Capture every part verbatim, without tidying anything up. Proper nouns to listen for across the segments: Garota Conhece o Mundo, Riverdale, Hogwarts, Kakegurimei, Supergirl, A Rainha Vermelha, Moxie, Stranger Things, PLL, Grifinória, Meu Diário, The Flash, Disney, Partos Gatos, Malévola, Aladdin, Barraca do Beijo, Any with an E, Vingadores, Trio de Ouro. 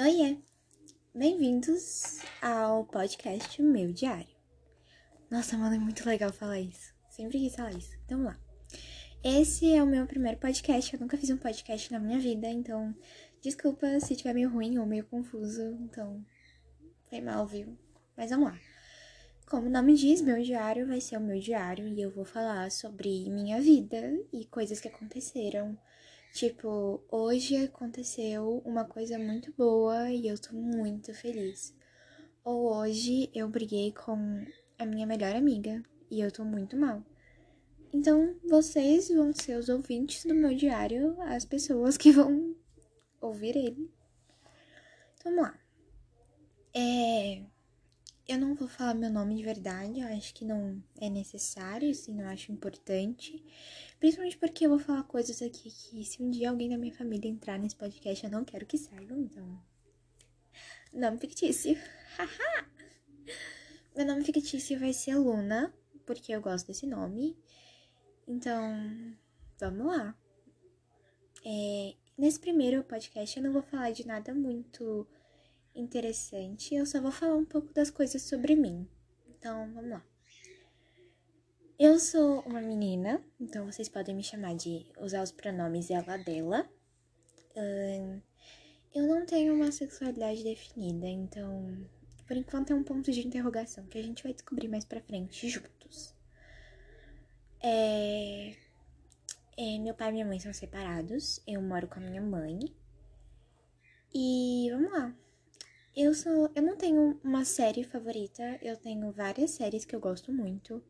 Oiê! Bem-vindos ao podcast Meu Diário. Nossa, mano, é muito legal falar isso. Sempre quis falar isso. Então, vamos lá. Esse é o meu primeiro podcast. Eu nunca fiz um podcast na minha vida, então desculpa se tiver meio ruim ou meio confuso. Então, foi mal, viu? Mas vamos lá. Como o nome diz, meu diário vai ser o meu diário e eu vou falar sobre minha vida e coisas que aconteceram. Tipo, hoje aconteceu uma coisa muito boa e eu tô muito feliz. Ou hoje eu briguei com a minha melhor amiga e eu tô muito mal. Então, vocês vão ser os ouvintes do meu diário, as pessoas que vão ouvir ele. Então, vamos lá. É... Eu não vou falar meu nome de verdade, eu acho que não é necessário, assim, não acho importante. Principalmente porque eu vou falar coisas aqui que se um dia alguém da minha família entrar nesse podcast, eu não quero que saibam, então... Nome fictício. Haha! Meu nome fictício vai ser Luna, porque eu gosto desse nome. Então, vamos lá. É, nesse primeiro podcast eu não vou falar de nada muito... interessante, eu só vou falar um pouco das coisas sobre mim. Então, vamos lá. Eu sou uma menina, então vocês podem me chamar de usar os pronomes ela, dela. Uh, eu não tenho uma sexualidade definida, então, por enquanto é um ponto de interrogação que a gente vai descobrir mais pra frente juntos. É... É, meu pai e minha mãe são separados, eu moro com a minha mãe. E vamos lá. Eu, sou, eu não tenho uma série favorita, eu tenho várias séries que eu gosto muito.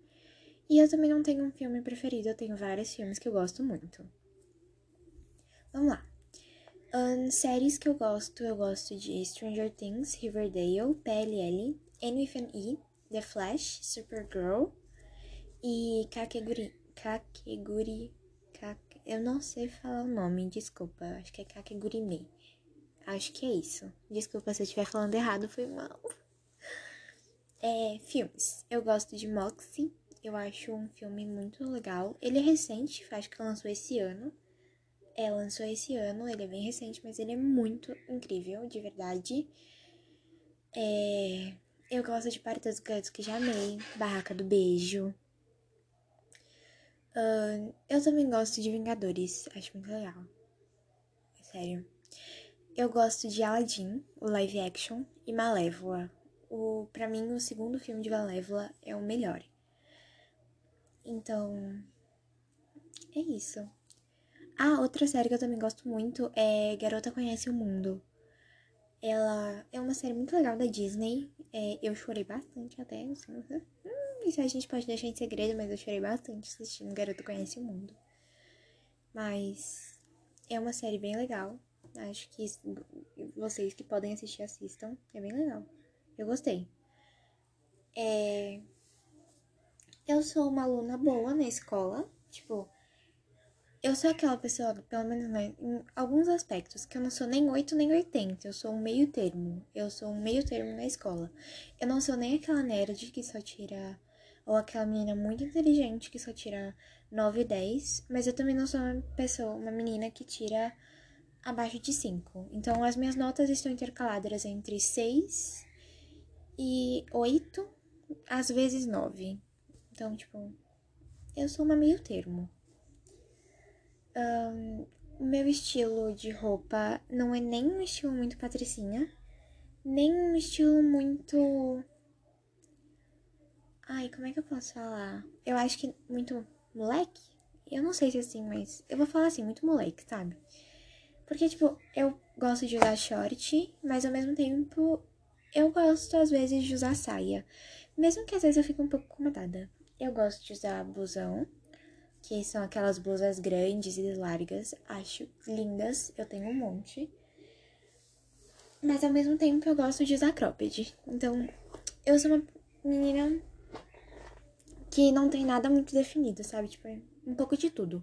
E eu também não tenho um filme preferido, eu tenho vários filmes que eu gosto muito. Vamos lá. Um, séries que eu gosto, eu gosto de Stranger Things, Riverdale, P L L, Any with an E, The Flash, Supergirl e Kakeguri... Kakeguri... Kake, eu não sei falar o nome, desculpa, acho que é Kakegurimei. Acho que é isso. Desculpa se eu estiver falando errado, foi mal. É, filmes. Eu gosto de Moxie. Eu acho um filme muito legal. Ele é recente, acho que lançou esse ano. É, lançou esse ano. Ele é bem recente, mas ele é muito incrível, de verdade. É, eu gosto de Partos Gatos, que já amei. Barraca do Beijo. Uh, eu também gosto de Vingadores. Acho muito legal. Sério. Eu gosto de Aladdin, o live action, e Malévola. O, pra mim, o segundo filme de Malévola é o melhor. Então, é isso. Ah, outra série que eu também gosto muito é Garota Conhece o Mundo. Ela é uma série muito legal da Disney. É, eu chorei bastante até, não sei. Hum, isso a gente pode deixar em segredo, mas eu chorei bastante assistindo Garota Conhece o Mundo. Mas é uma série bem legal. Acho que vocês que podem assistir, assistam. É bem legal. Eu gostei. É... Eu sou uma aluna boa na escola. Tipo, eu sou aquela pessoa, pelo menos né, em alguns aspectos, que eu não sou nem oito nem oitenta. Eu sou um meio termo. Eu sou um meio termo na escola. Eu não sou nem aquela nerd que só tira... Ou aquela menina muito inteligente que só tira nove e dez. Mas eu também não sou uma pessoa, uma menina que tira... abaixo de cinco. Então, as minhas notas estão intercaladas entre seis e oito, às vezes nove. Então, tipo, eu sou uma meio termo. Um, o meu estilo de roupa não é nem um estilo muito patricinha, nem um estilo muito... Ai, como é que eu posso falar? Eu acho que muito moleque? Eu não sei se é assim, mas eu vou falar assim, muito moleque, sabe? Porque, tipo, eu gosto de usar short, mas ao mesmo tempo eu gosto, às vezes, de usar saia. Mesmo que às vezes eu fique um pouco incomodada. Eu gosto de usar blusão, que são aquelas blusas grandes e largas. Acho lindas, eu tenho um monte. Mas ao mesmo tempo eu gosto de usar cropped. Então, eu sou uma menina que não tem nada muito definido, sabe? Tipo, um pouco de tudo.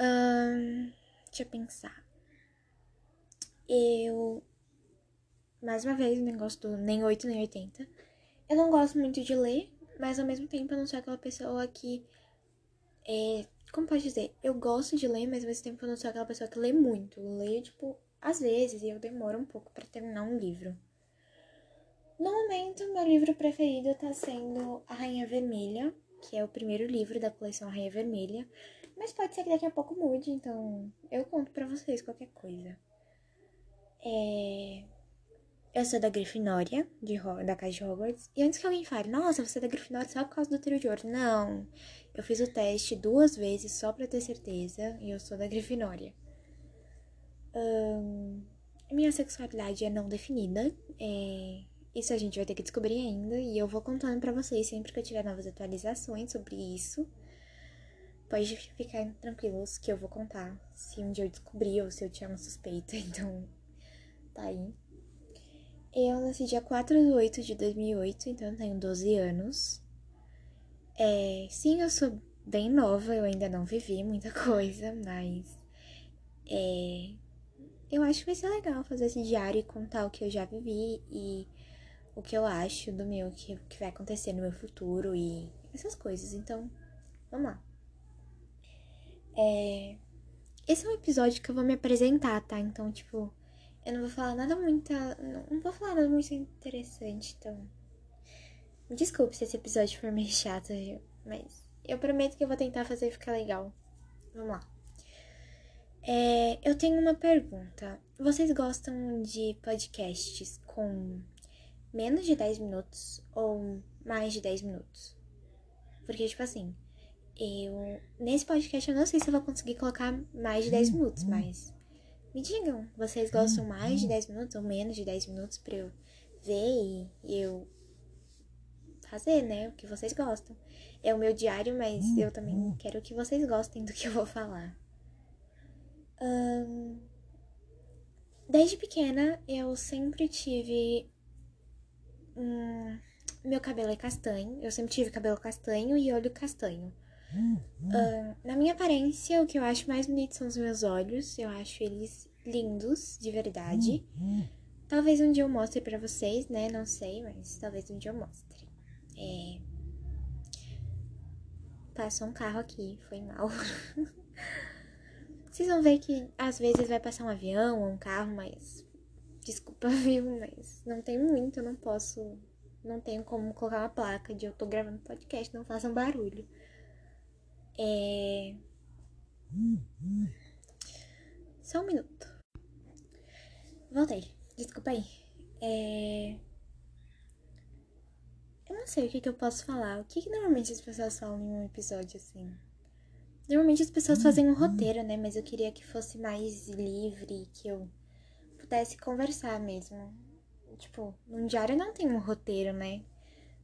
Ahn... Um... Deixa eu pensar. Eu, mais uma vez, não gosto nem oito, nem oitenta. Eu não gosto muito de ler, mas ao mesmo tempo eu não sou aquela pessoa que... É, como pode dizer? Eu gosto de ler, mas ao mesmo tempo eu não sou aquela pessoa que lê muito. Eu leio, tipo, Às vezes eu demoro um pouco para terminar um livro. No momento, meu livro preferido tá sendo A Rainha Vermelha, que é o primeiro livro da coleção A Rainha Vermelha. Mas pode ser que daqui a pouco mude, então eu conto pra vocês qualquer coisa. É... Eu sou da Grifinória, de Ho- da casa de Hogwarts. E antes que alguém fale, nossa, você é da Grifinória só por causa do Trio de Ouro. Não, eu fiz o teste duas vezes só pra ter certeza, e eu sou da Grifinória. Hum... Minha sexualidade é não definida, é... isso a gente vai ter que descobrir ainda, e eu vou contando pra vocês sempre que eu tiver novas atualizações sobre isso. Pode ficar tranquilos que eu vou contar se um dia eu descobrir ou se eu tiver uma suspeita, então tá aí. Eu nasci dia quatro de oito de dois mil e oito, então eu tenho doze anos. É, sim, eu sou bem nova, eu ainda não vivi muita coisa, mas é, eu acho que vai ser legal fazer esse diário e contar o que eu já vivi e o que eu acho do meu, o que, que vai acontecer no meu futuro e essas coisas, então vamos lá. É, esse é um episódio que eu vou me apresentar, tá? Então, tipo, eu não vou falar nada muito... Não, não vou falar nada muito interessante, então... Me desculpe se esse episódio for meio chato, mas eu prometo que eu vou tentar fazer ficar legal. Vamos lá. É, eu tenho uma pergunta. Vocês gostam de podcasts com menos de dez minutos ou mais de dez minutos? Porque, tipo assim... Eu, nesse podcast eu não sei se eu vou conseguir colocar mais de dez minutos, mas me digam, vocês gostam mais de dez minutos ou menos de dez minutos pra eu ver e eu fazer, né, o que vocês gostam. É o meu diário, mas eu também quero que vocês gostem do que eu vou falar. Hum, desde pequena eu sempre tive... Hum, meu cabelo é castanho, eu sempre tive cabelo castanho e olho castanho. Uh, na minha aparência, o que eu acho mais bonito são os meus olhos. Eu acho eles lindos, de verdade. Talvez um dia eu mostre pra vocês, né? Não sei, mas talvez um dia eu mostre. É... Passou um carro aqui, foi mal. Vocês vão ver que às vezes vai passar um avião ou um carro, mas... Desculpa, viu? Mas não tem muito, eu não posso... Não tenho como colocar uma placa de eu tô gravando podcast, não façam barulho. É... Só um minuto. Voltei. Desculpa aí. É... Eu não sei o que, que eu posso falar. O que, que normalmente as pessoas falam em um episódio assim? Normalmente as pessoas fazem um roteiro, né? Mas eu queria que fosse mais livre, que eu pudesse conversar mesmo. Tipo, num diário não tem um roteiro, né?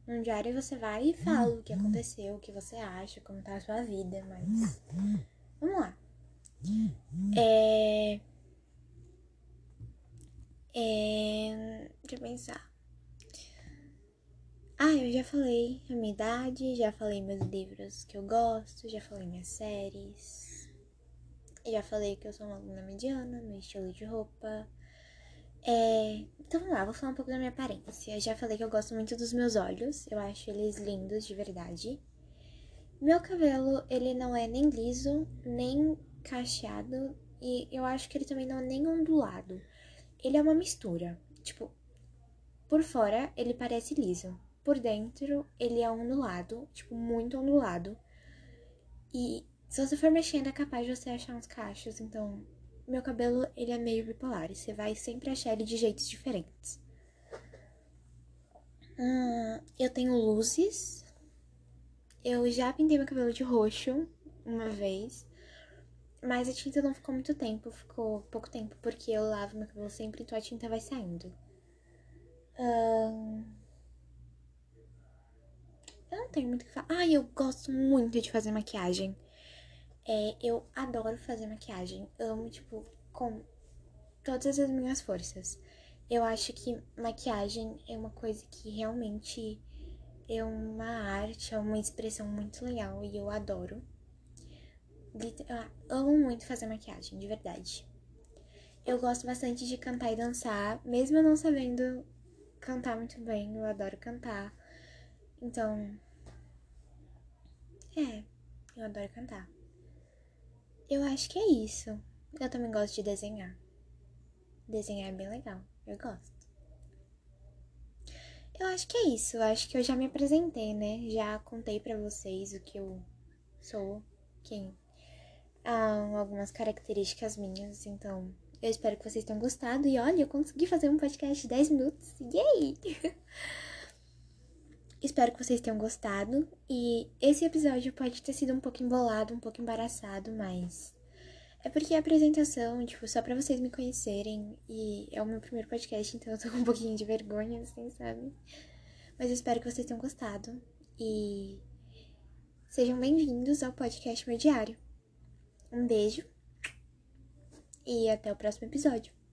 Num diário você vai e fala o que aconteceu, o que você acha, como tá a sua vida, mas... Vamos lá. É... É... Deixa eu pensar. Ah, eu já falei a minha idade, já falei meus livros que eu gosto, já falei minhas séries. Já falei que eu sou uma aluna mediana, meu estilo de roupa. É, então vamos lá, vou falar um pouco da minha aparência. Eu já falei que eu gosto muito dos meus olhos, eu acho eles lindos de verdade. Meu cabelo, ele não é nem liso, nem cacheado, e eu acho que ele também não é nem ondulado. Ele é uma mistura, tipo, por fora ele parece liso, por dentro ele é ondulado, tipo, muito ondulado. E se você for mexendo é capaz de você achar uns cachos, então... Meu cabelo, ele é meio bipolar, e você vai sempre achar ele de jeitos diferentes. Hum, eu tenho luzes. Eu já pintei meu cabelo de roxo uma vez, mas a tinta não ficou muito tempo, ficou pouco tempo, porque eu lavo meu cabelo sempre, então a tinta vai saindo. Hum, eu não tenho muito o que falar. Ai, eu gosto muito de fazer maquiagem. É, eu adoro fazer maquiagem, amo, tipo, com todas as minhas forças. Eu acho que maquiagem é uma coisa que realmente é uma arte, é uma expressão muito legal e eu adoro. Eu amo muito fazer maquiagem, de verdade. Eu gosto bastante de cantar e dançar, mesmo eu não sabendo cantar muito bem, eu adoro cantar. Então, é, eu adoro cantar. Eu acho que é isso. Eu também gosto de desenhar. desenhar é bem legal, eu gosto. Eu acho que é isso, eu acho que eu já me apresentei, né? Já contei pra vocês o que eu sou, quem... Ah, algumas características minhas, então... Eu espero que vocês tenham gostado. E olha, eu consegui fazer um podcast de dez minutos. Yay! Espero que vocês tenham gostado. E esse episódio pode ter sido um pouco embolado, um pouco embaraçado, mas... É porque a apresentação, tipo, só pra vocês me conhecerem. E é o meu primeiro podcast, então eu tô com um pouquinho de vergonha, assim, sabe? Mas eu espero que vocês tenham gostado. E... Sejam bem-vindos ao podcast Meu Diário. Um beijo. E até o próximo episódio.